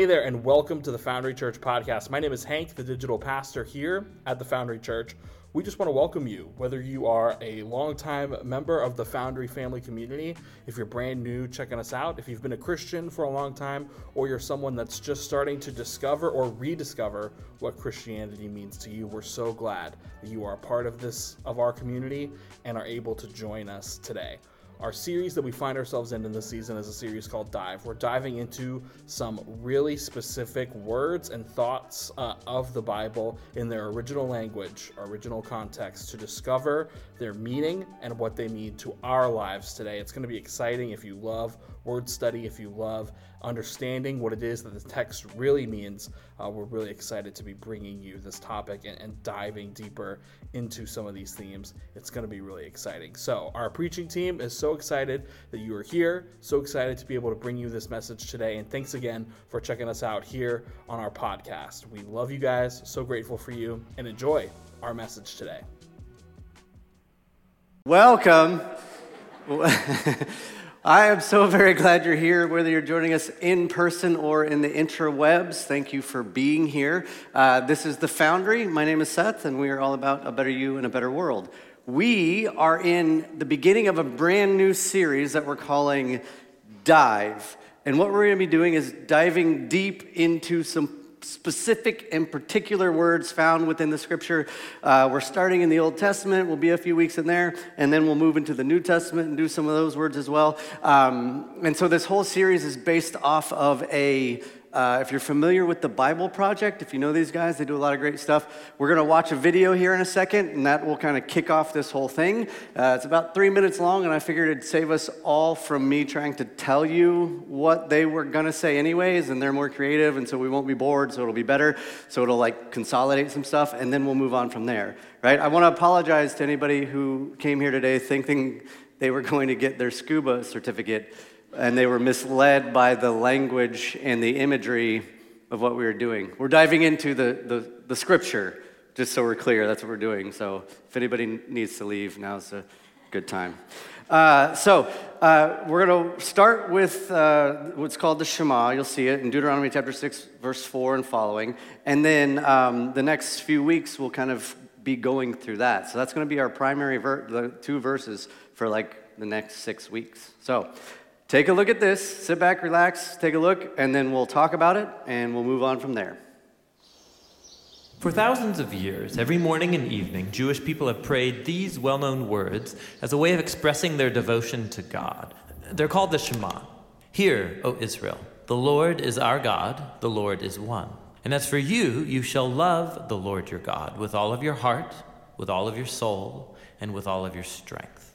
Hey there, and welcome to the Foundry Church podcast. My name is Hank, the digital pastor here at the Foundry Church. We just want to welcome you, whether you are a longtime member of the Foundry family community, if you're brand new checking us out, if you've been a Christian for a long time, or you're someone that's just starting to discover or rediscover what Christianity means to you. We're so glad that you are a part of this, of our community, and are able to join us today. Our series that we find ourselves in this season is a series called Dive. We're diving into some really specific words and thoughts of the Bible in their original language, original context, to discover their meaning and what they mean to our lives today. It's going to be exciting if you love word study, if you love understanding what it is that the text really means. We're really excited to be bringing you this topic and diving deeper into some of these themes. It's going to be really exciting. So our preaching team is so excited that you are here, so excited to be able to bring you this message today, and thanks again for checking us out here on our podcast. We love you guys, so grateful for you, and enjoy our message today. Welcome. I am so very glad you're here, whether you're joining us in person or in the intrawebs. Thank you for being here. This is The Foundry. My name is Seth, and we are all about a better you and a better world. We are in the beginning of a brand new series that we're calling Dive. And what we're going to be doing is diving deep into some specific and particular words found within the scripture. We're starting in the Old Testament. We'll be a few weeks in there, and then we'll move into the New Testament and do some of those words as well. And so this whole series is based off of a if you're familiar with the Bible Project, if you know these guys, they do a lot of great stuff. We're going to watch a video here in a second, and that will kind of kick off this whole thing. It's about 3 minutes long, and I figured it'd save us all from me trying to tell you what they were going to say anyways, and they're more creative, and so we won't be bored, so it'll be better. So it'll, like, consolidate some stuff, and then we'll move on from there, right? I want to apologize to anybody who came here today thinking they were going to get their scuba certificate, and they were misled by the language and the imagery of what we were doing. We're diving into the scripture, just so we're clear. That's what we're doing. So if anybody needs to leave, now's a good time. So we're going to start with what's called the Shema. You'll see it in Deuteronomy chapter 6, verse 4 and following. And then the next few weeks, we'll kind of be going through that. So that's going to be our primary the two verses for, like, the next 6 weeks. So take a look at this, sit back, relax, take a look, and then we'll talk about it, and we'll move on from there. For thousands of years, every morning and evening, Jewish people have prayed these well-known words as a way of expressing their devotion to God. They're called the Shema. Hear, O Israel, the Lord is our God, the Lord is one. And as for you, you shall love the Lord your God with all of your heart, with all of your soul, and with all of your strength.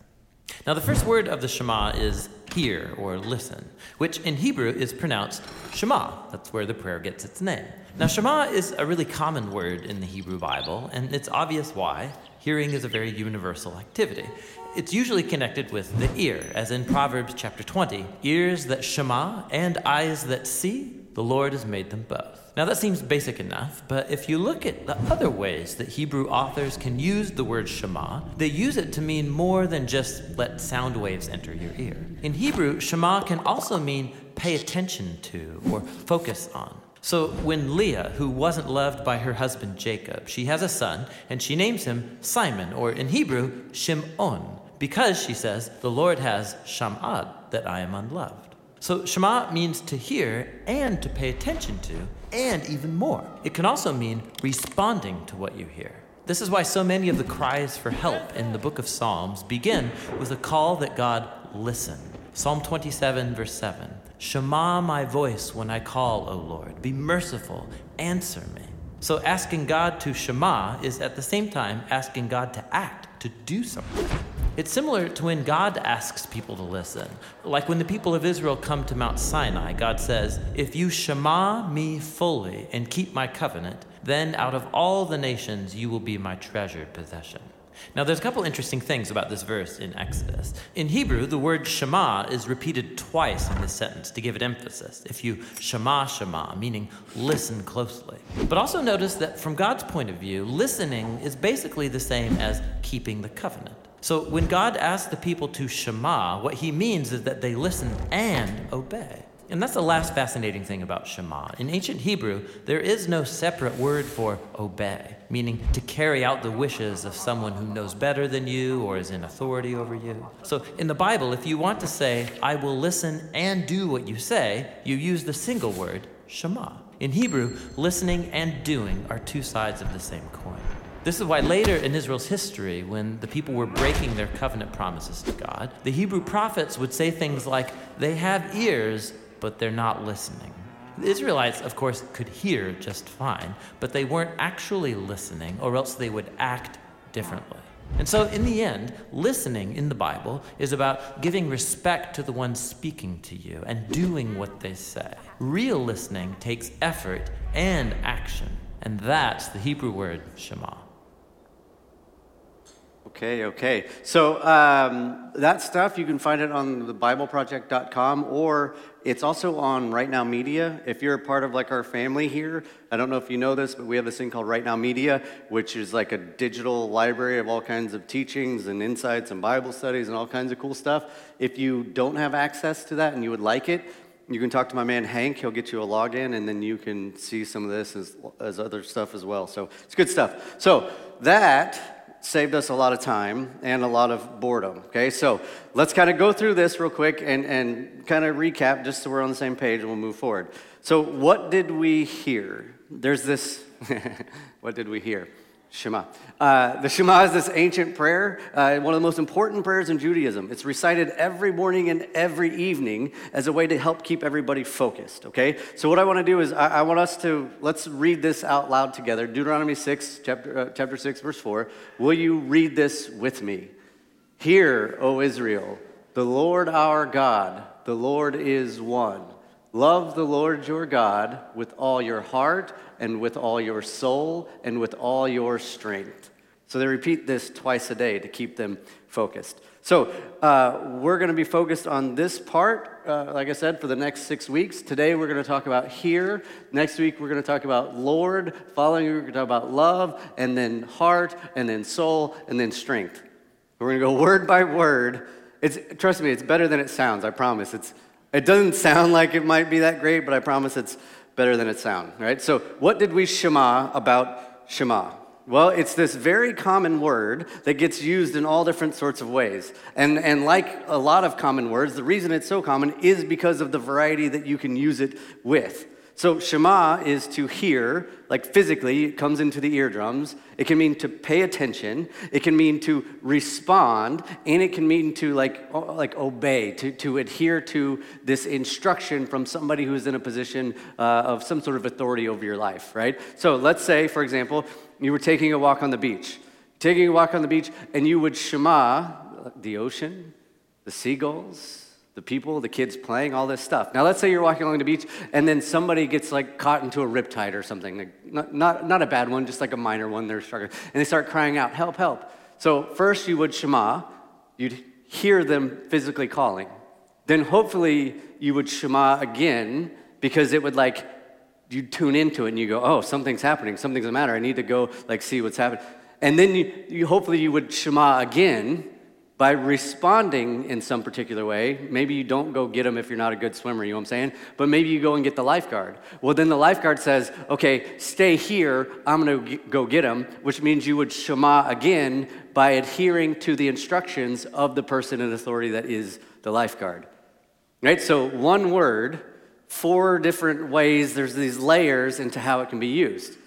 Now, the first word of the Shema is hear, or listen, which in Hebrew is pronounced Shema. That's where the prayer gets its name. Now, Shema is a really common word in the Hebrew Bible, and it's obvious why. Hearing is a very universal activity. It's usually connected with the ear, as in Proverbs chapter 20, ears that Shema and eyes that see, the Lord has made them both. Now, that seems basic enough, but if you look at the other ways that Hebrew authors can use the word Shema, they use it to mean more than just let sound waves enter your ear. In Hebrew, Shema can also mean pay attention to or focus on. So when Leah, who wasn't loved by her husband Jacob, she has a son, and she names him Simon, or in Hebrew, Shimon, because she says, the Lord has sham'ad, that I am unloved. So Shema means to hear and to pay attention to, and even more. It can also mean responding to what you hear. This is why so many of the cries for help in the book of Psalms begin with a call that God listen. Psalm 27, verse 7, Shema my voice when I call, O Lord. Be merciful, answer me. So asking God to Shema is at the same time asking God to act, to do something. It's similar to when God asks people to listen. Like when the people of Israel come to Mount Sinai, God says, if you Shema me fully and keep my covenant, then out of all the nations you will be my treasured possession. Now there's a couple interesting things about this verse in Exodus. In Hebrew, the word Shema is repeated twice in this sentence to give it emphasis. If you Shema, Shema, meaning listen closely. But also notice that from God's point of view, listening is basically the same as keeping the covenant. So when God asks the people to Shema, what he means is that they listen and obey. And that's the last fascinating thing about Shema. In ancient Hebrew, there is no separate word for obey, meaning to carry out the wishes of someone who knows better than you or is in authority over you. So in the Bible, if you want to say, I will listen and do what you say, you use the single word, Shema. In Hebrew, listening and doing are two sides of the same coin. This is why later in Israel's history, when the people were breaking their covenant promises to God, the Hebrew prophets would say things like, they have ears, but they're not listening. The Israelites, of course, could hear just fine, but they weren't actually listening, or else they would act differently. And so in the end, listening in the Bible is about giving respect to the one speaking to you and doing what they say. Real listening takes effort and action, and that's the Hebrew word Shema. Okay. So that stuff, you can find it on the BibleProject.com, or it's also on RightNow Media. If you're a part of like our family here, I don't know if you know this, but we have this thing called RightNow Media, which is like a digital library of all kinds of teachings and insights and Bible studies and all kinds of cool stuff. If you don't have access to that and you would like it, you can talk to my man Hank. He'll get you a login, and then you can see some of this as other stuff as well. So it's good stuff. So that saved us a lot of time and a lot of boredom, okay? So let's kind of go through this real quick and kind of recap just so we're on the same page and we'll move forward. So what did we hear? There's this, what did we hear? Shema. The Shema is this ancient prayer, one of the most important prayers in Judaism. It's recited every morning and every evening as a way to help keep everybody focused, okay? So what I want to do is I want us to, let's read this out loud together. Deuteronomy 6, chapter 6, verse 4. Will you read this with me? Hear, O Israel, the Lord our God, the Lord is one. Love the Lord your God with all your heart and with all your soul and with all your strength. So they repeat this twice a day to keep them focused. So we're going to be focused on this part, like I said, for the next 6 weeks. Today we're going to talk about hear. Next week we're going to talk about Lord. Following we're going to talk about love, and then heart, and then soul, and then strength. We're going to go word by word. Trust me, it's better than it sounds, I promise. It doesn't sound like it might be that great, but I promise it's better than it sounds, right? So what did we Shema about Shema? Well, it's this very common word that gets used in all different sorts of ways. And like a lot of common words, the reason it's so common is because of the variety that you can use it with. So Shema is to hear, like physically, it comes into the eardrums. It can mean to pay attention. It can mean to respond, and it can mean to like obey, to adhere to this instruction from somebody who's in a position of some sort of authority over your life, right? So let's say, for example, you were taking a walk on the beach. Taking a walk on the beach, and you would Shema the ocean, the seagulls, the people, the kids playing, all this stuff. Now, let's say you're walking along the beach, and then somebody gets like caught into a riptide or something. Like, not a bad one, just like a minor one. They're struggling, and they start crying out, "Help! Help!" So first, you would Shema. You'd hear them physically calling. Then hopefully, you would Shema again because it would like you tune into it and you go, "Oh, something's happening. Something's the matter. I need to go like see what's happening." And then you hopefully you would Shema again by responding in some particular way. Maybe you don't go get them if you're not a good swimmer, you know what I'm saying? But maybe you go and get the lifeguard. Well, then the lifeguard says, okay, stay here, I'm gonna go get them, which means you would Shema again by adhering to the instructions of the person in authority that is the lifeguard, right? So one word, four different ways, there's these layers into how it can be used.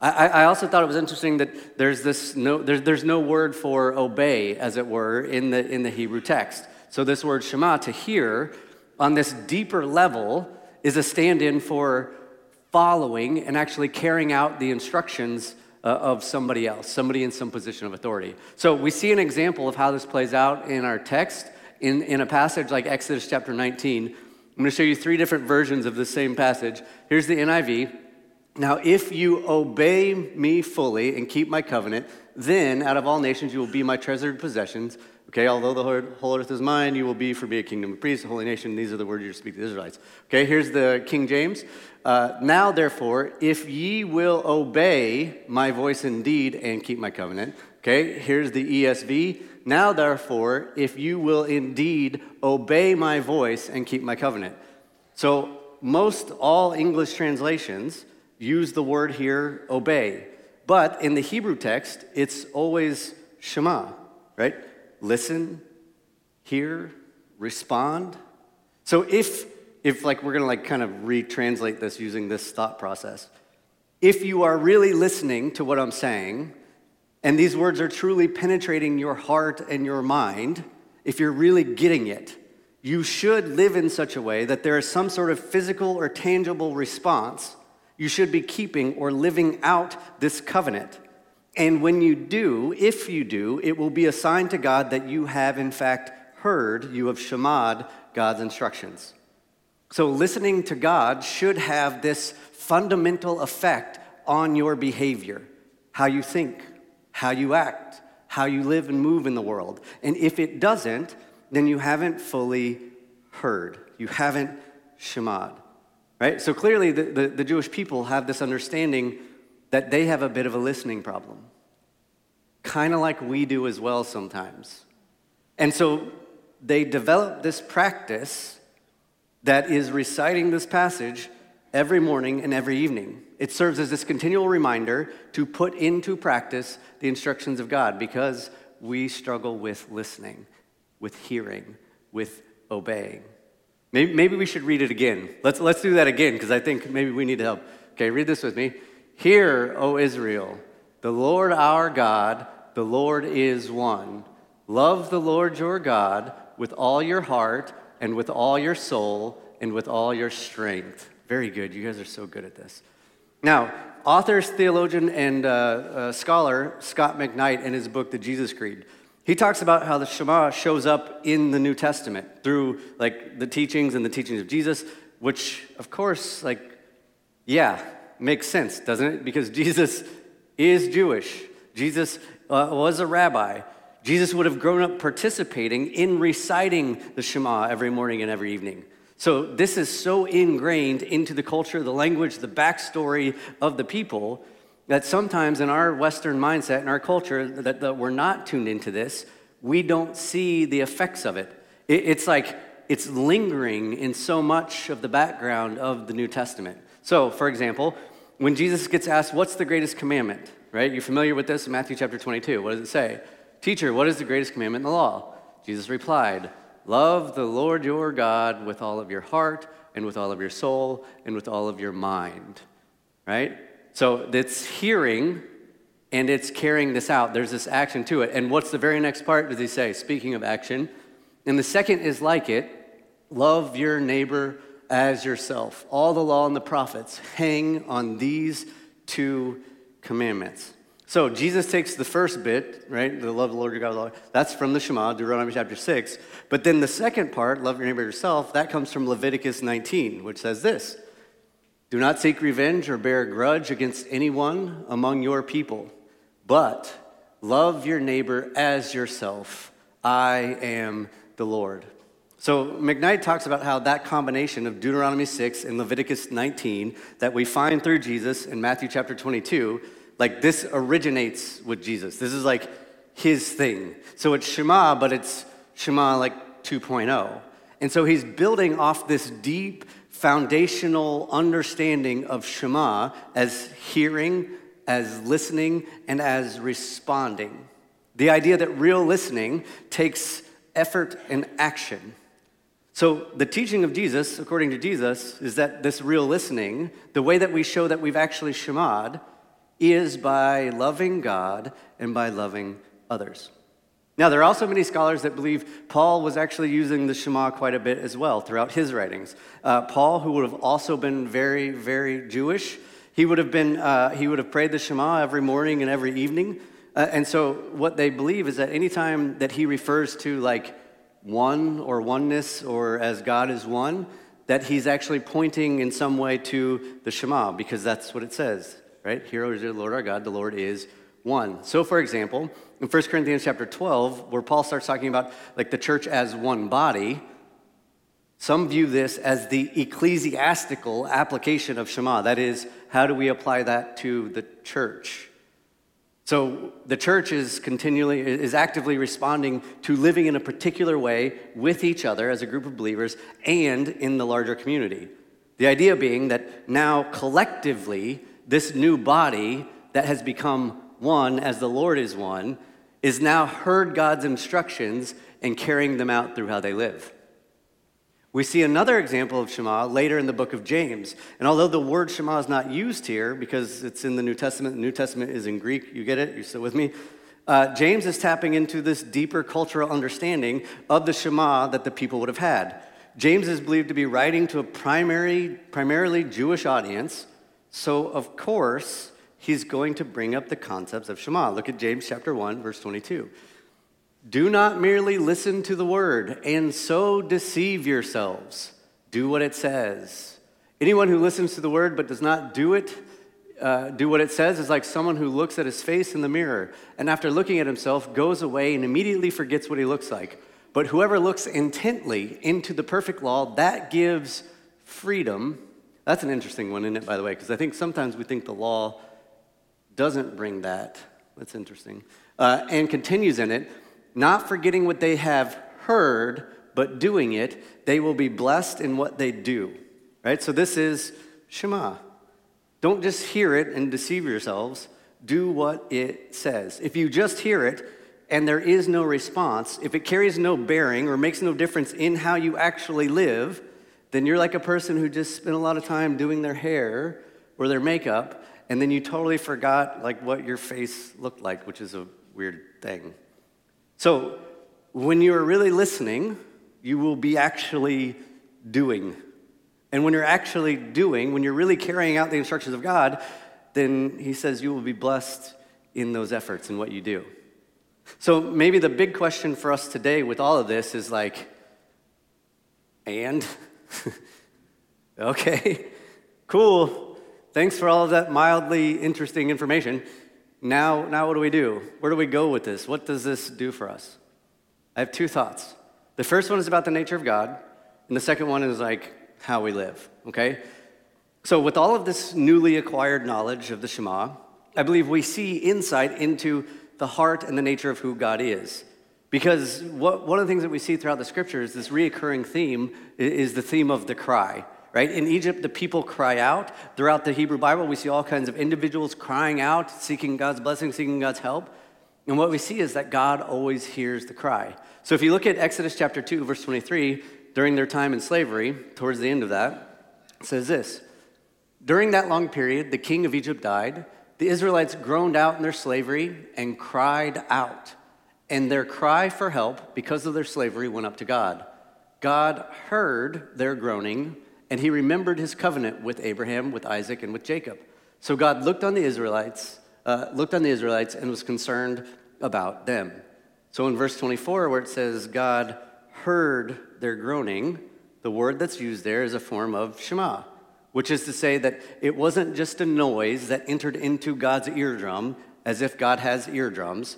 I also thought it was interesting that there's no word for obey, as it were, in the Hebrew text. So this word Shema, to hear, on this deeper level, is a stand-in for following and actually carrying out the instructions of somebody else, somebody in some position of authority. So we see an example of how this plays out in our text in a passage like Exodus chapter 19. I'm going to show you three different versions of the same passage. Here's the NIV. Now, if you obey me fully and keep my covenant, then out of all nations you will be my treasured possessions. Okay, although the whole earth is mine, you will be for me a kingdom of priests, a holy nation. These are the words you speak to the Israelites. Okay, here's the King James. Now, therefore, if ye will obey my voice indeed and keep my covenant. Okay, here's the ESV. Now, therefore, if you will indeed obey my voice and keep my covenant. So most all English translations use the word here, obey. But in the Hebrew text, it's always Shema, right? Listen, hear, respond. So if like we're going to like kind of retranslate this using this thought process, if you are really listening to what I'm saying, and these words are truly penetrating your heart and your mind, if you're really getting it, you should live in such a way that there is some sort of physical or tangible response. You should be keeping or living out this covenant. And when you do, if you do, it will be a sign to God that you have, in fact, heard, you have shemad God's instructions. So listening to God should have this fundamental effect on your behavior, how you think, how you act, how you live and move in the world. And if it doesn't, then you haven't fully heard. You haven't shemad, right? So clearly the Jewish people have this understanding that they have a bit of a listening problem, kind of like we do as well sometimes. And so they develop this practice that is reciting this passage every morning and every evening. It serves as this continual reminder to put into practice the instructions of God, because we struggle with listening, with hearing, with obeying. Maybe we should read it again. Let's do that again, because I think maybe we need help. Okay, read this with me. Hear, O Israel, the Lord our God, the Lord is one. Love the Lord your God with all your heart and with all your soul and with all your strength. Very good. You guys are so good at this. Now, authors, theologian, and scholar Scott McKnight, in his book, The Jesus Creed, he talks about how the Shema shows up in the New Testament through like the teachings of Jesus, which, of course, like, yeah, makes sense, doesn't it? Because Jesus is Jewish. Jesus was a rabbi. Jesus would have grown up participating in reciting the Shema every morning and every evening. So this is so ingrained into the culture, the language, the backstory of the people that sometimes in our Western mindset, in our culture, that we're not tuned into this, we don't see the effects of it. It's like it's lingering in so much of the background of the New Testament. So, for example, when Jesus gets asked, what's the greatest commandment, right? You're familiar with this in Matthew chapter 22. What does it say? Teacher, what is the greatest commandment in the law? Jesus replied, love the Lord your God with all of your heart and with all of your soul and with all of your mind, right? So it's hearing and it's carrying this out. There's this action to it. And what's the very next part, does he say? Speaking of action. And the second is like it, love your neighbor as yourself. All the law and the prophets hang on these two commandments. So Jesus takes the first bit, right? The love of the Lord your God with all your heart. That's from the Shema, Deuteronomy chapter 6. But then the second part, love your neighbor yourself, that comes from Leviticus 19, which says this: do not seek revenge or bear a grudge against anyone among your people, but love your neighbor as yourself. I am the Lord. So McKnight talks about how that combination of Deuteronomy 6 and Leviticus 19 that we find through Jesus in Matthew chapter 22, like this originates with Jesus. This is like his thing. So it's Shema, but it's Shema like 2.0. And so he's building off this deep foundational understanding of Shema as hearing, as listening, and as responding. The idea that real listening takes effort and action. So the teaching of Jesus, according to Jesus, is that this real listening, the way that we show that we've actually shemad, is by loving God and by loving others. Now, there are also many scholars that believe Paul was actually using the Shema quite a bit as well throughout his writings. Paul, who would have also been very, very Jewish, he would have prayed the Shema every morning and every evening. And so what they believe is that any time that he refers to like one or oneness or as God is one, that he's actually pointing in some way to the Shema, because that's what it says, right? Hear, O Israel, the Lord our God, the Lord is one. So, for example, in 1 Corinthians chapter 12, where Paul starts talking about like the church as one body, some view this as the ecclesiastical application of Shema. That is, how do we apply that to the church? So the church is actively responding to living in a particular way with each other as a group of believers and in the larger community. The idea being that now collectively, this new body that has become one as the Lord is one is now heard God's instructions and carrying them out through how they live. We see another example of Shema later in the book of James. And although the word Shema is not used here because it's in the New Testament is in Greek, you get it? You're still with me? James is tapping into this deeper cultural understanding of the Shema that the people would have had. James is believed to be writing to a primarily Jewish audience, so of course he's going to bring up the concepts of Shema. Look at James chapter 1, verse 22. Do not merely listen to the word and so deceive yourselves. Do what it says. Anyone who listens to the word but does not do what it says is like someone who looks at his face in the mirror and after looking at himself goes away and immediately forgets what he looks like. But whoever looks intently into the perfect law, that gives freedom. That's an interesting one, isn't it, by the way? Because I think sometimes we think the law doesn't bring that. That's interesting. And continues in it. Not forgetting what they have heard, but doing it, they will be blessed in what they do. Right? So this is Shema. Don't just hear it and deceive yourselves. Do what it says. If you just hear it and there is no response, if it carries no bearing or makes no difference in how you actually live, then you're like a person who just spent a lot of time doing their hair or their makeup, and then you totally forgot like what your face looked like, which is a weird thing. So when you're really listening, you will be actually doing. And when you're actually doing, when you're really carrying out the instructions of God, then he says you will be blessed in those efforts and what you do. So maybe the big question for us today with all of this is like, and? Okay, cool. Thanks for all of that mildly interesting information. Now what do we do? Where do we go with this? What does this do for us? I have two thoughts. The first one is about the nature of God, and the second one is like how we live, okay? So with all of this newly acquired knowledge of the Shema, I believe we see insight into the heart and the nature of who God is. Because one of the things that we see throughout the scriptures, this reoccurring theme is the theme of the cry. Right? In Egypt, the people cry out. Throughout the Hebrew Bible, we see all kinds of individuals crying out, seeking God's blessing, seeking God's help. And what we see is that God always hears the cry. So if you look at Exodus chapter 2, verse 23, during their time in slavery, towards the end of that, it says this. During that long period, the king of Egypt died. The Israelites groaned out in their slavery and cried out. And their cry for help, because of their slavery, went up to God. God heard their groaning, and he remembered his covenant with Abraham, with Isaac, and with Jacob. So God looked on the Israelites, and was concerned about them. So in verse 24, where it says God heard their groaning, the word that's used there is a form of Shema, which is to say that it wasn't just a noise that entered into God's eardrum, as if God has eardrums,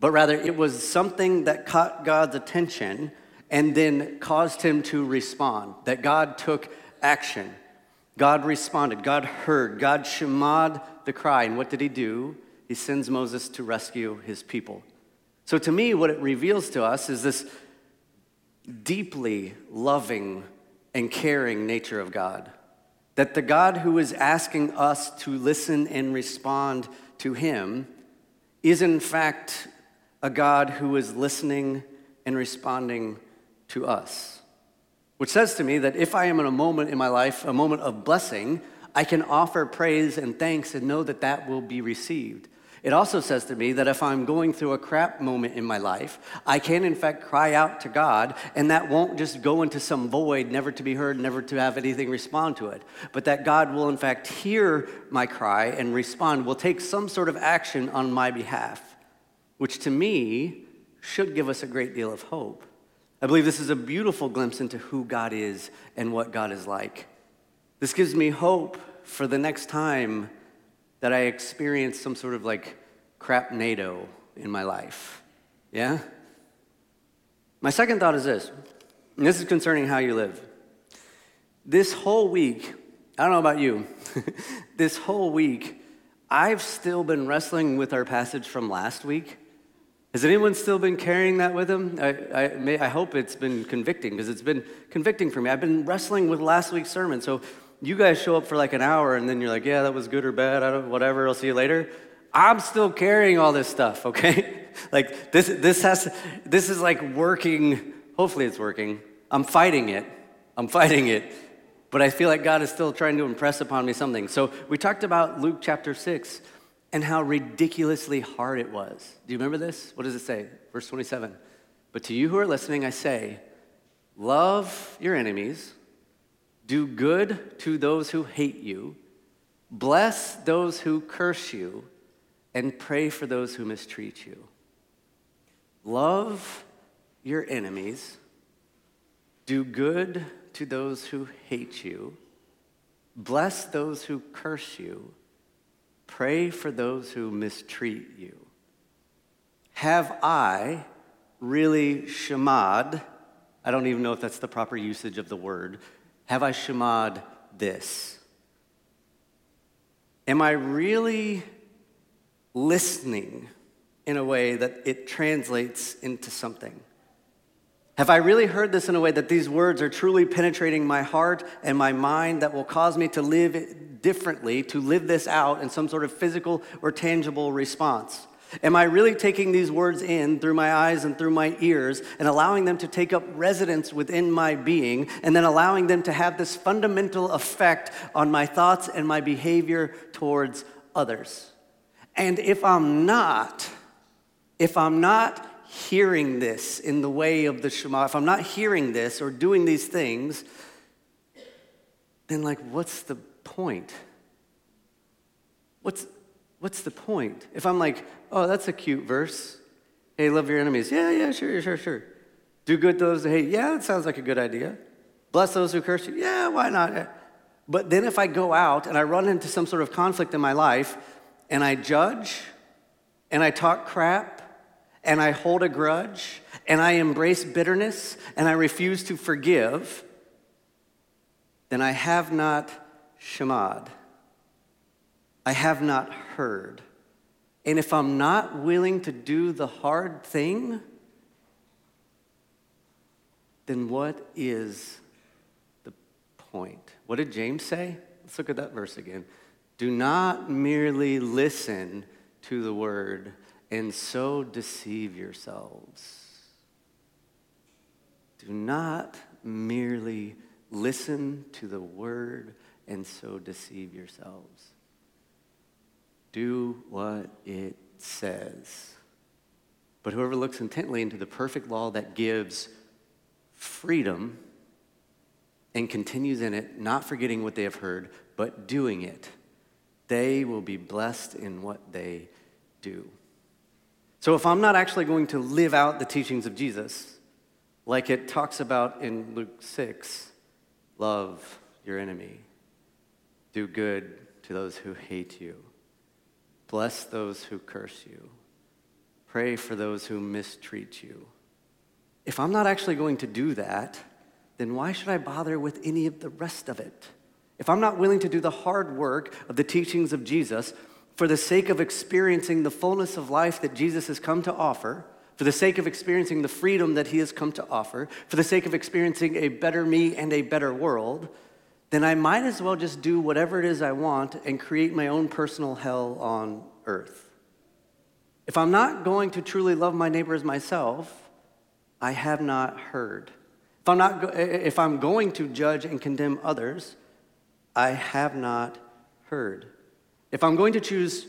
but rather it was something that caught God's attention and then caused him to respond, that God took action. God responded. God heard. God shema'd the cry. And what did he do? He sends Moses to rescue his people. So to me, what it reveals to us is this deeply loving and caring nature of God. That the God who is asking us to listen and respond to him is in fact a God who is listening and responding to us. Which says to me that if I am in a moment in my life, a moment of blessing, I can offer praise and thanks and know that that will be received. It also says to me that if I'm going through a crap moment in my life, I can in fact cry out to God, and that won't just go into some void, never to be heard, never to have anything respond to it, but that God will in fact hear my cry and respond, will take some sort of action on my behalf, which to me should give us a great deal of hope. I believe this is a beautiful glimpse into who God is and what God is like. This gives me hope for the next time that I experience some sort of like crapnado in my life, yeah? My second thought is this, and this is concerning how you live. This whole week, I don't know about you, this whole week, I've still been wrestling with our passage from last week. Has anyone still been carrying that with them? I hope it's been convicting, because it's been convicting for me. I've been wrestling with last week's sermon. So you guys show up for like an hour, and then you're like, yeah, that was good or bad, whatever, I'll see you later. I'm still carrying all this stuff, okay? Like this is like working. Hopefully it's working. I'm fighting it. But I feel like God is still trying to impress upon me something. So we talked about Luke chapter 6 and how ridiculously hard it was. Do you remember this? What does it say? Verse 27. But to you who are listening, I say, love your enemies, do good to those who hate you, bless those who curse you, and pray for those who mistreat you. Love your enemies, do good to those who hate you, bless those who curse you, pray for those who mistreat you. Have I really shemad? I don't even know if that's the proper usage of the word. Have I shemad this? Am I really listening in a way that it translates into something? Have I really heard this in a way that these words are truly penetrating my heart and my mind that will cause me to live differently, to live this out in some sort of physical or tangible response? Am I really taking these words in through my eyes and through my ears and allowing them to take up residence within my being and then allowing them to have this fundamental effect on my thoughts and my behavior towards others? And if I'm not hearing this in the way of the Shema, if I'm not hearing this or doing these things, then like, what's the point? What's the point? If I'm like, oh, that's a cute verse. Hey, love your enemies. Yeah, sure. Do good to those who hate. Yeah, that sounds like a good idea. Bless those who curse you. Yeah, why not? But then if I go out and I run into some sort of conflict in my life and I judge and I talk crap, and I hold a grudge, and I embrace bitterness, and I refuse to forgive, then I have not shemad. I have not heard. And if I'm not willing to do the hard thing, then what is the point? What did James say? Let's look at that verse again. Do not merely listen to the word and so deceive yourselves. Do not merely listen to the word and so deceive yourselves. Do what it says. But whoever looks intently into the perfect law that gives freedom and continues in it, not forgetting what they have heard, but doing it, they will be blessed in what they do. So if I'm not actually going to live out the teachings of Jesus, like it talks about in Luke 6, love your enemy, do good to those who hate you, bless those who curse you, pray for those who mistreat you. If I'm not actually going to do that, then why should I bother with any of the rest of it? If I'm not willing to do the hard work of the teachings of Jesus, for the sake of experiencing the fullness of life that Jesus has come to offer, for the sake of experiencing the freedom that he has come to offer, for the sake of experiencing a better me and a better world, then I might as well just do whatever it is I want and create my own personal hell on earth. If I'm not going to truly love my neighbor as myself, I have not heard. If I'm going to judge and condemn others, I have not heard. If I'm going to choose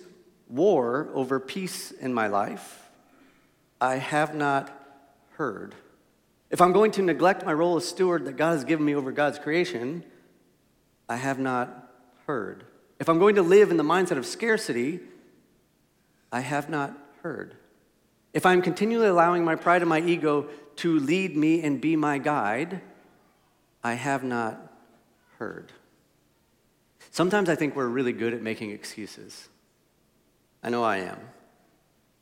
war over peace in my life, I have not heard. If I'm going to neglect my role as steward that God has given me over God's creation, I have not heard. If I'm going to live in the mindset of scarcity, I have not heard. If I'm continually allowing my pride and my ego to lead me and be my guide, I have not heard. Sometimes I think we're really good at making excuses. I know I am.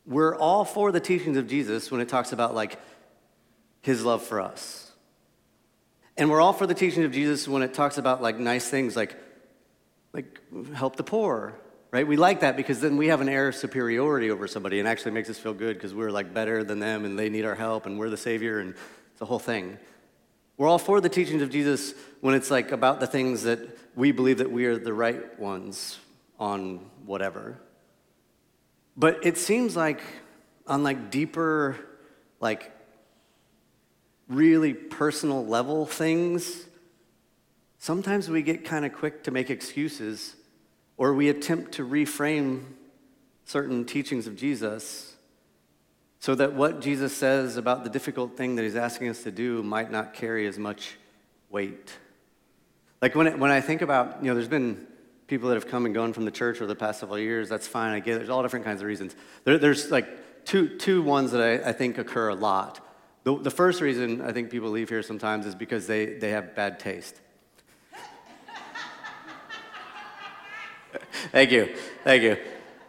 We're all for the teachings of Jesus when it talks about like his love for us. And we're all for the teachings of Jesus when it talks about like nice things like help the poor, right? We like that because then we have an air of superiority over somebody, and actually makes us feel good because we're like better than them and they need our help and we're the Savior and the whole thing. We're all for the teachings of Jesus when it's like about the things that we believe that we are the right ones on whatever. But it seems like on like deeper, like really personal level things, sometimes we get kind of quick to make excuses, or we attempt to reframe certain teachings of Jesus so that what Jesus says about the difficult thing that he's asking us to do might not carry as much weight. Like when I think about, you know, there's been people that have come and gone from the church over the past several years. That's fine, I get it. There's all different kinds of reasons. There's like two ones that I think occur a lot. The first reason I think people leave here sometimes is because they have bad taste. Thank you.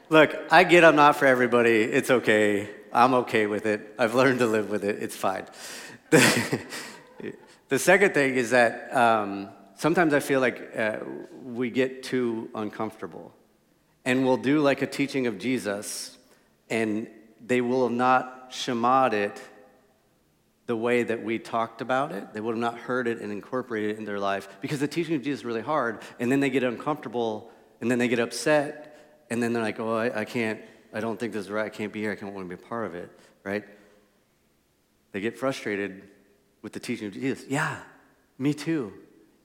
Look, I get I'm not for everybody. It's okay. I'm okay with it. I've learned to live with it. It's fine. The second thing is that sometimes I feel like we get too uncomfortable, and we'll do like a teaching of Jesus, and they will have not Shema'd it the way that we talked about it. They would have not heard it and incorporated it in their life because the teaching of Jesus is really hard, and then they get uncomfortable, and then they get upset, and then they're like, oh, I can't. I don't think this is right, I can't be here, I don't want to be a part of it, right? They get frustrated with the teaching of Jesus. Yeah, me too.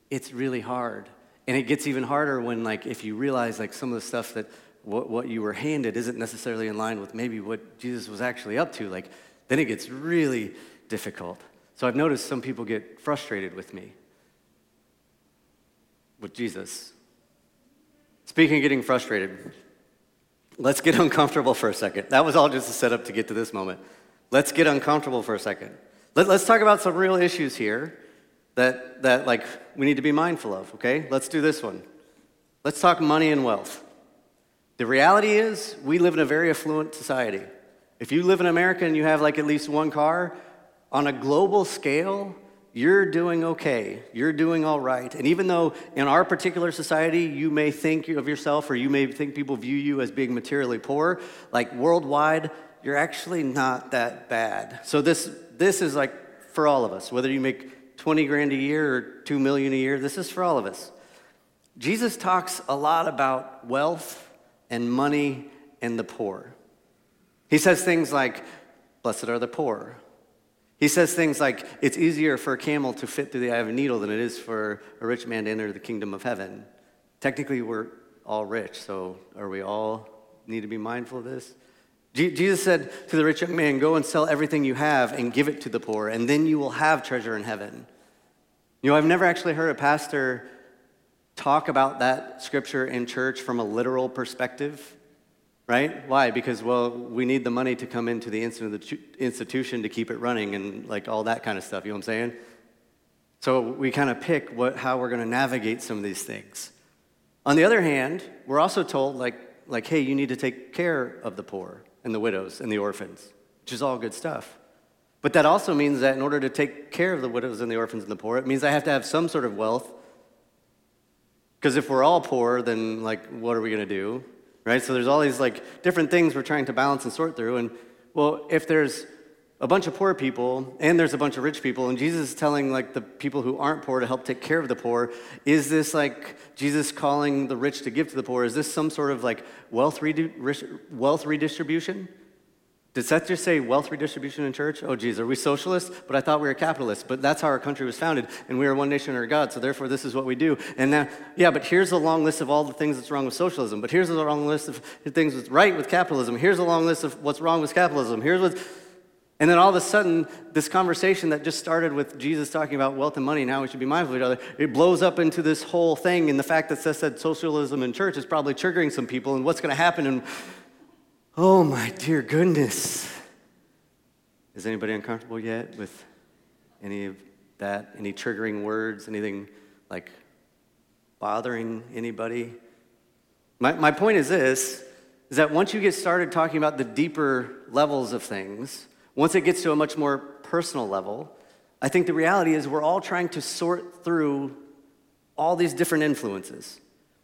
It's really hard. And it gets even harder when, like, if you realize, like, some of the stuff that what you were handed isn't necessarily in line with maybe what Jesus was actually up to, like, then it gets really difficult. So I've noticed some people get frustrated with me, with Jesus. Speaking of getting frustrated, let's get uncomfortable for a second. That was all just a setup to get to this moment. Let's get uncomfortable for a second. Let's talk about some real issues here that like we need to be mindful of, okay? Let's do this one. Let's talk money and wealth. The reality is we live in a very affluent society. If you live in America and you have like at least one car, on a global scale, you're doing okay. You're doing all right. And even though in our particular society you may think of yourself, or you may think people view you as being materially poor, like worldwide, you're actually not that bad. So this is like for all of us, whether you make 20 grand a year or 2 million a year, this is for all of us. Jesus talks a lot about wealth and money and the poor. He says things like, blessed are the poor. He says things like, it's easier for a camel to fit through the eye of a needle than it is for a rich man to enter the kingdom of heaven. Technically, we're all rich, so are we all need to be mindful of this? Jesus said to the rich young man, go and sell everything you have and give it to the poor, and then you will have treasure in heaven. You know, I've never actually heard a pastor talk about that scripture in church from a literal perspective. Right? Why? Because, well, we need the money to come into the institution to keep it running and, like, all that kind of stuff. You know what I'm saying? So we kind of pick how we're going to navigate some of these things. On the other hand, we're also told, like, hey, you need to take care of the poor and the widows and the orphans, which is all good stuff. But that also means that in order to take care of the widows and the orphans and the poor, it means I have to have some sort of wealth. Because if we're all poor, then, like, what are we going to do? Right? So there's all these like different things we're trying to balance and sort through. And well, if there's a bunch of poor people and there's a bunch of rich people, and Jesus is telling like the people who aren't poor to help take care of the poor, is this like Jesus calling the rich to give to the poor? Is this some sort of like wealth redistribution? Did Seth just say wealth redistribution in church? Oh, geez, are we socialists? But I thought we were capitalists. But that's how our country was founded, and we are one nation under God, so therefore this is what we do. And now, yeah, but here's a long list of all the things that's wrong with socialism. But here's a long list of things that's right with capitalism. Here's a long list of what's wrong with capitalism. And then all of a sudden, this conversation that just started with Jesus talking about wealth and money and how we should be mindful of each other, it blows up into this whole thing, and the fact that Seth said socialism in church is probably triggering some people, and what's going to happen in... Oh, my dear goodness. Is anybody uncomfortable yet with any of that? Any triggering words? Anything like bothering anybody? My point is this, is that once you get started talking about the deeper levels of things, once it gets to a much more personal level, I think the reality is we're all trying to sort through all these different influences.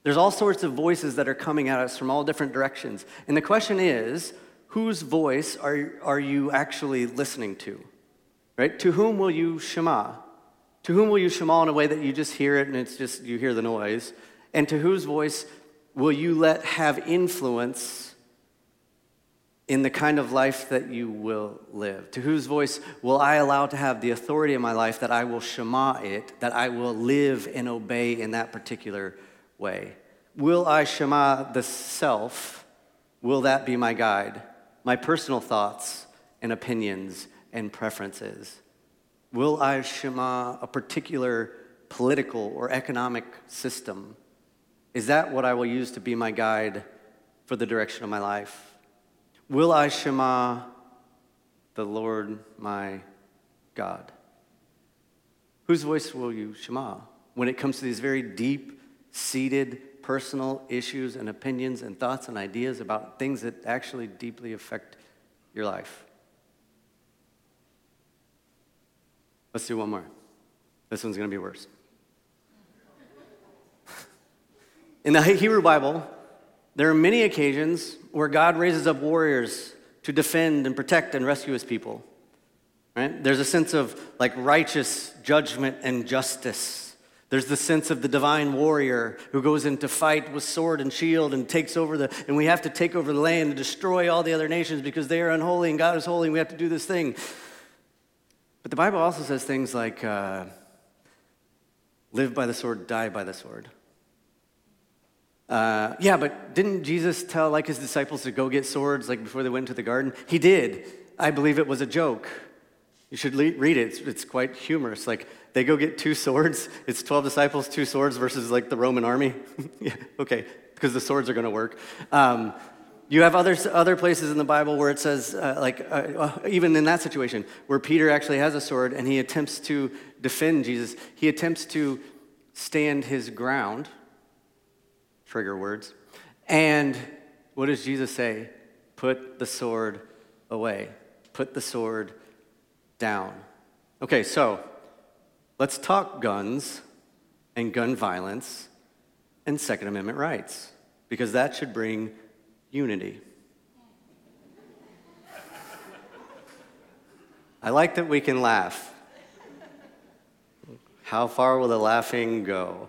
There's all sorts of voices that are coming at us from all different directions. And the question is, whose voice are you actually listening to? Right? To whom will you Shema? To whom will you Shema in a way that you just hear it and it's just, you hear the noise? And to whose voice will you let have influence in the kind of life that you will live? To whose voice will I allow to have the authority in my life that I will Shema it, that I will live and obey in that particular way? Will I Shema the self? Will that be my guide? My personal thoughts and opinions and preferences? Will I Shema a particular political or economic system? Is that what I will use to be my guide for the direction of my life? Will I Shema the Lord my God? Whose voice will you Shema when it comes to these very deep-seated personal issues and opinions and thoughts and ideas about things that actually deeply affect your life? Let's do one more. This one's going to be worse. In the Hebrew Bible, there are many occasions where God raises up warriors to defend and protect and rescue his people. Right? There's a sense of like righteous judgment and justice. There's the sense of the divine warrior who goes into fight with sword and shield and takes over and we have to take over the land and destroy all the other nations because they are unholy and God is holy and we have to do this thing. But the Bible also says things like, live by the sword, die by the sword. But didn't Jesus tell like his disciples to go get swords like before they went into the garden? He did. I believe it was a joke. You should read it. It's quite humorous. Like they go get two swords. It's 12 disciples, two swords versus like the Roman army. Yeah, okay, because the swords are going to work. You have other places in the Bible where it says, even in that situation, where Peter actually has a sword and he attempts to defend Jesus. He attempts to stand his ground, trigger words, and what does Jesus say? Put the sword away. Put the sword down. Okay, so let's talk guns and gun violence and Second Amendment rights, because that should bring unity. I like that we can laugh. How far will the laughing go?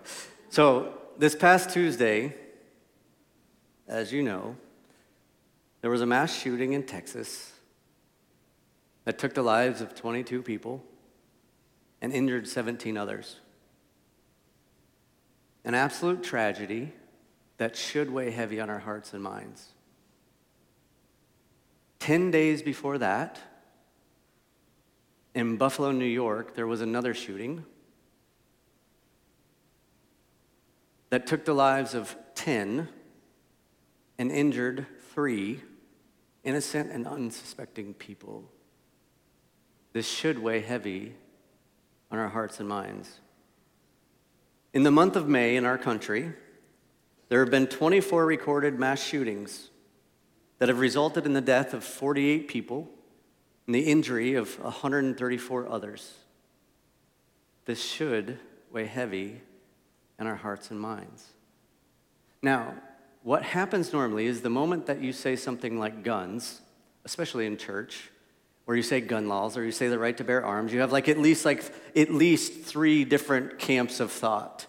So this past Tuesday, as you know, there was a mass shooting in Texas that took the lives of 22 people and injured 17 others. An absolute tragedy that should weigh heavy on our hearts and minds. 10 days before that, in Buffalo, New York, there was another shooting that took the lives of 10 and injured 3 innocent and unsuspecting people. This should weigh heavy on our hearts and minds. In the month of May in our country, there have been 24 recorded mass shootings that have resulted in the death of 48 people and the injury of 134 others. This should weigh heavy in our hearts and minds. Now, what happens normally is the moment that you say something like guns, especially in church, or you say gun laws, or you say the right to bear arms, you have at least three different camps of thought.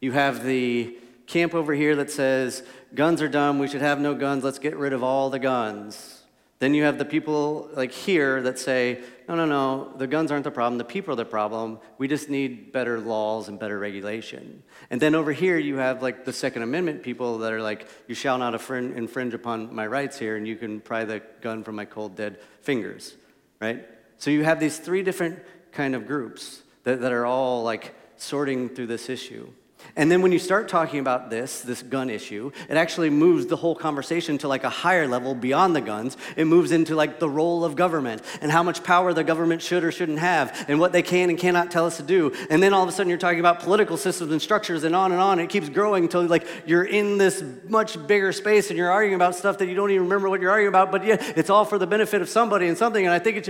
You have the camp over here that says, guns are dumb, we should have no guns, let's get rid of all the guns. Then you have the people like here that say, no, the guns aren't the problem, the people are the problem, we just need better laws and better regulation. And then over here you have like the Second Amendment people that are like, you shall not infringe upon my rights here, and you can pry the gun from my cold dead fingers, right? So you have these three different kind of groups that are all like sorting through this issue. And then when you start talking about this gun issue, it actually moves the whole conversation to like a higher level beyond the guns. It moves into like the role of government and how much power the government should or shouldn't have and what they can and cannot tell us to do. And then all of a sudden you're talking about political systems and structures and on. It keeps growing until like you're in this much bigger space and you're arguing about stuff that you don't even remember what you're arguing about, but yeah, it's all for the benefit of somebody and something. And I think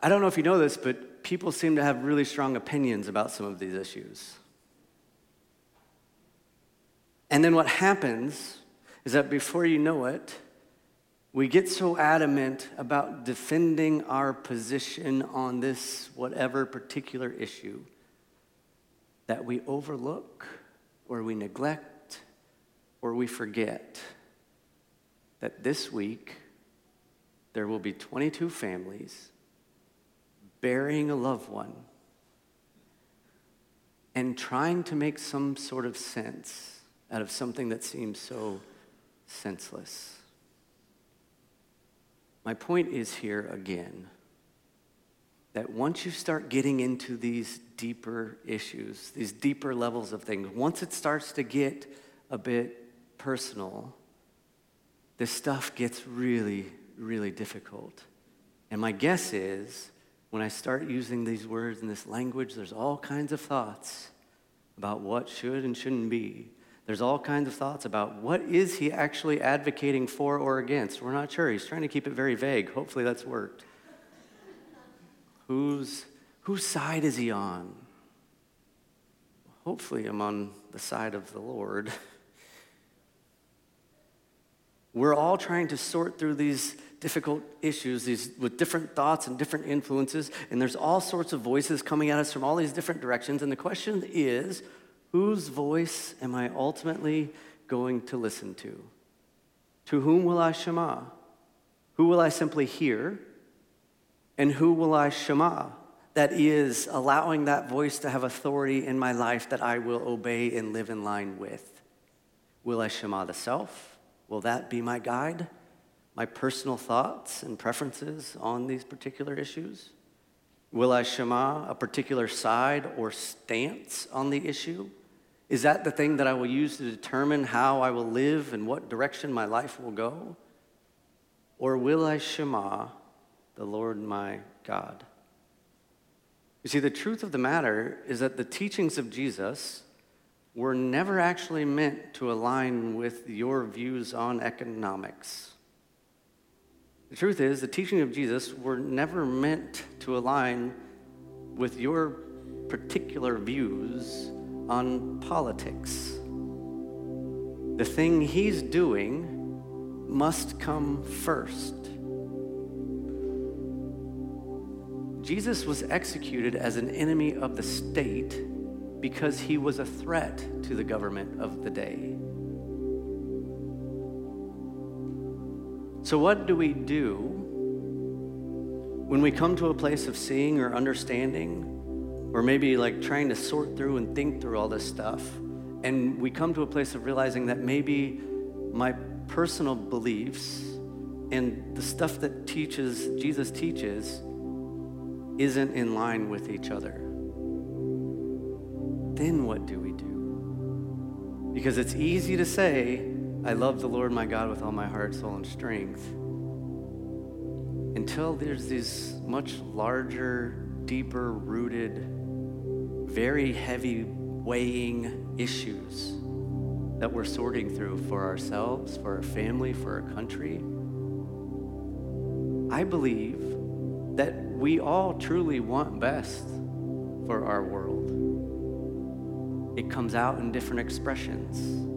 I don't know if you know this, but people seem to have really strong opinions about some of these issues. And then what happens is that before you know it, we get so adamant about defending our position on this whatever particular issue that we overlook or we neglect or we forget that this week there will be 22 families burying a loved one and trying to make some sort of sense out of something that seems so senseless. My point is here again that once you start getting into these deeper issues, these deeper levels of things, once it starts to get a bit personal, this stuff gets really, really difficult. And my guess is when I start using these words and this language, there's all kinds of thoughts about what should and shouldn't be. There's all kinds of thoughts about what is he actually advocating for or against. We're not sure. He's trying to keep it very vague. Hopefully that's worked. Whose side is he on? Hopefully I'm on the side of the Lord. We're all trying to sort through these difficult issues, these with different thoughts and different influences, and there's all sorts of voices coming at us from all these different directions, and the question is, whose voice am I ultimately going to listen to? To whom will I Shema? Who will I simply hear? And who will I Shema? That is, allowing that voice to have authority in my life that I will obey and live in line with. Will I Shema the self? Will that be my guide? My personal thoughts and preferences on these particular issues? Will I Shema a particular side or stance on the issue? Is that the thing that I will use to determine how I will live and what direction my life will go? Or will I Shema the Lord my God? You see, the truth of the matter is that the teachings of Jesus were never actually meant to align with your views on economics. The truth is, the teaching of Jesus were never meant to align with your particular views on politics. The thing he's doing must come first. Jesus was executed as an enemy of the state because he was a threat to the government of the day. So what do we do when we come to a place of seeing or understanding, or maybe like trying to sort through and think through all this stuff, and we come to a place of realizing that maybe my personal beliefs and the stuff that Jesus teaches isn't in line with each other? Then what do we do? Because it's easy to say, I love the Lord my God with all my heart, soul, and strength, until there's these much larger, deeper rooted, very heavy weighing issues that we're sorting through for ourselves, for our family, for our country. I believe that we all truly want best for our world. It comes out in different expressions.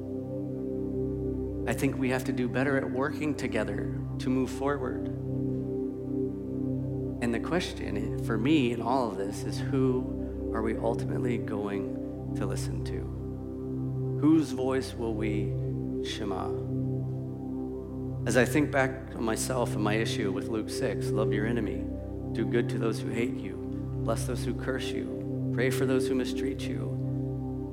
I think we have to do better at working together to move forward. And the question for me in all of this is, who are we ultimately going to listen to? Whose voice will we Shema? As I think back on myself and my issue with Luke 6, love your enemy, do good to those who hate you, bless those who curse you, pray for those who mistreat you.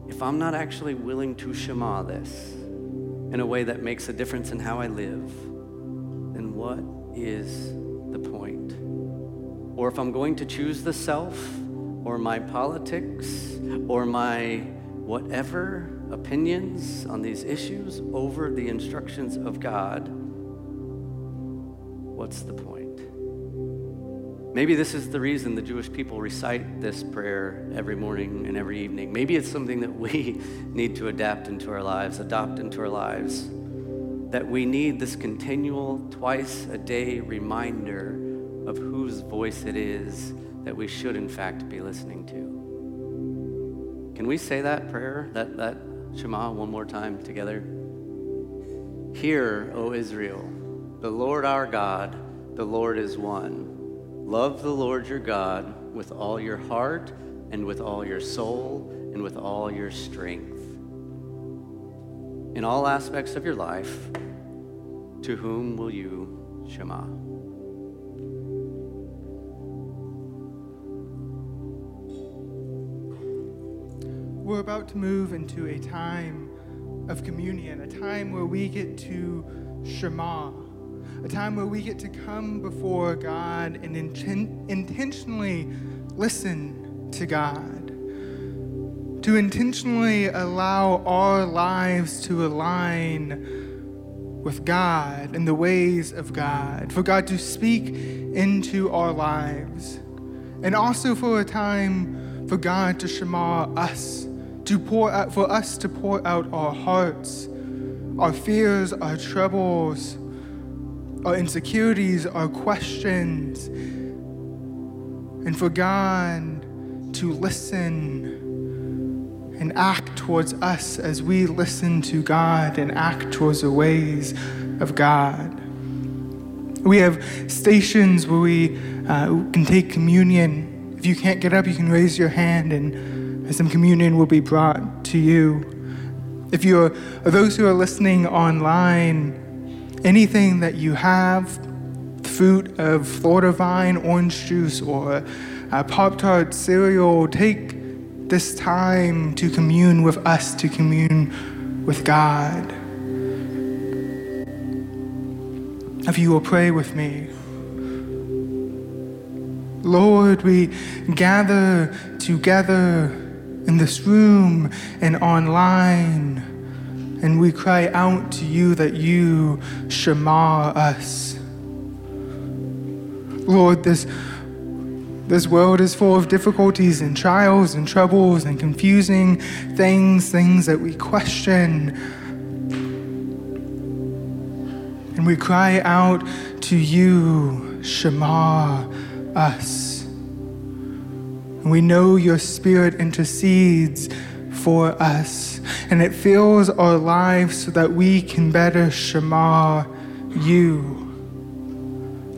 If I'm not actually willing to Shema this, in a way that makes a difference in how I live, then what is the point? Or if I'm going to choose the self, or my politics, or my whatever opinions on these issues over the instructions of God, what's the point? Maybe this is the reason the Jewish people recite this prayer every morning and every evening. Maybe it's something that we need to adopt into our lives, that we need this continual, twice-a-day reminder of whose voice it is that we should, in fact, be listening to. Can we say that prayer, that Shema one more time together. Hear, O Israel, the Lord our God, the Lord is one. Love the Lord your God with all your heart and with all your soul and with all your strength. In all aspects of your life, to whom will you Shema? We're about to move into a time of communion, a time where we get to Shema, a time where we get to come before God and intentionally listen to God, to intentionally allow our lives to align with God and the ways of God, for God to speak into our lives, and also for a time for God to Shema us, for us to pour out our hearts, our fears, our troubles, our insecurities, our questions, and for God to listen and act towards us as we listen to God and act towards the ways of God. We have stations where we can take communion. If you can't get up, you can raise your hand and some communion will be brought to you. If you are, those who are listening online, anything that you have, fruit of Florida vine, orange juice, or Pop-Tart cereal, take this time to commune with us, to commune with God. If you will pray with me. Lord, we gather together in this room and online, and we cry out to you that you Shema us. Lord, this world is full of difficulties and trials and troubles and confusing things that we question. And we cry out to you, Shema us. And we know your Spirit intercedes for us, and it fills our lives so that we can better Shema you.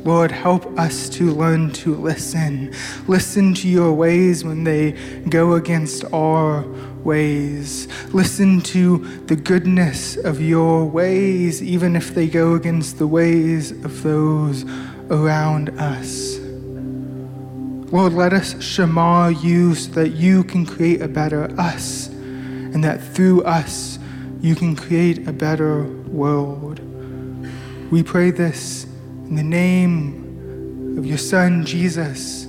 Lord, help us to learn to listen. Listen to your ways when they go against our ways. Listen to the goodness of your ways, even if they go against the ways of those around us. Lord, let us Shema you so that you can create a better us, and that through us, you can create a better world. We pray this in the name of your Son, Jesus,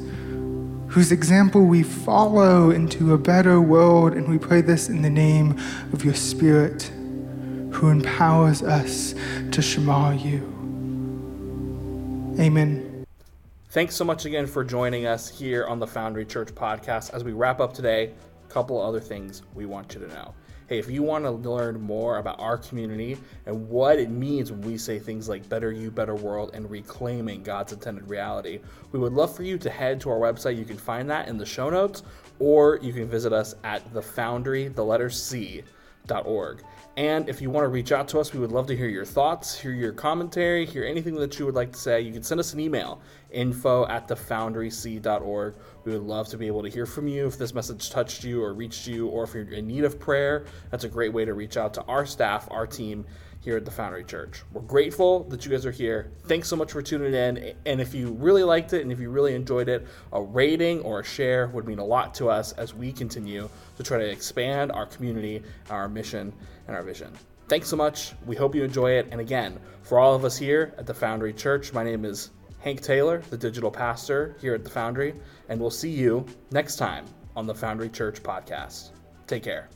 whose example we follow into a better world, and we pray this in the name of your Spirit, who empowers us to Shema you. Amen. Thanks so much again for joining us here on the Foundry Church podcast. As we wrap up today, a couple other things we want you to know. Hey, if you want to learn more about our community and what it means when we say things like better you, better world, and reclaiming God's intended reality, we would love for you to head to our website. You can find that in the show notes, or you can visit us at thefoundry.org. And if you want to reach out to us, we would love to hear your thoughts, hear your commentary, hear anything that you would like to say. You can send us an email, info@thefoundryc.org. We would love to be able to hear from you. If this message touched you or reached you, or if you're in need of prayer, that's a great way to reach out to our staff, our team here at the Foundry Church. We're grateful that you guys are here. Thanks so much for tuning in. And if you really liked it and if you really enjoyed it, a rating or a share would mean a lot to us as we continue to try to expand our community, our mission, and our vision. Thanks so much. We hope you enjoy it. And again, for all of us here at the Foundry Church, my name is Hank Taylor, the digital pastor here at the Foundry, and we'll see you next time on the Foundry Church podcast. Take care.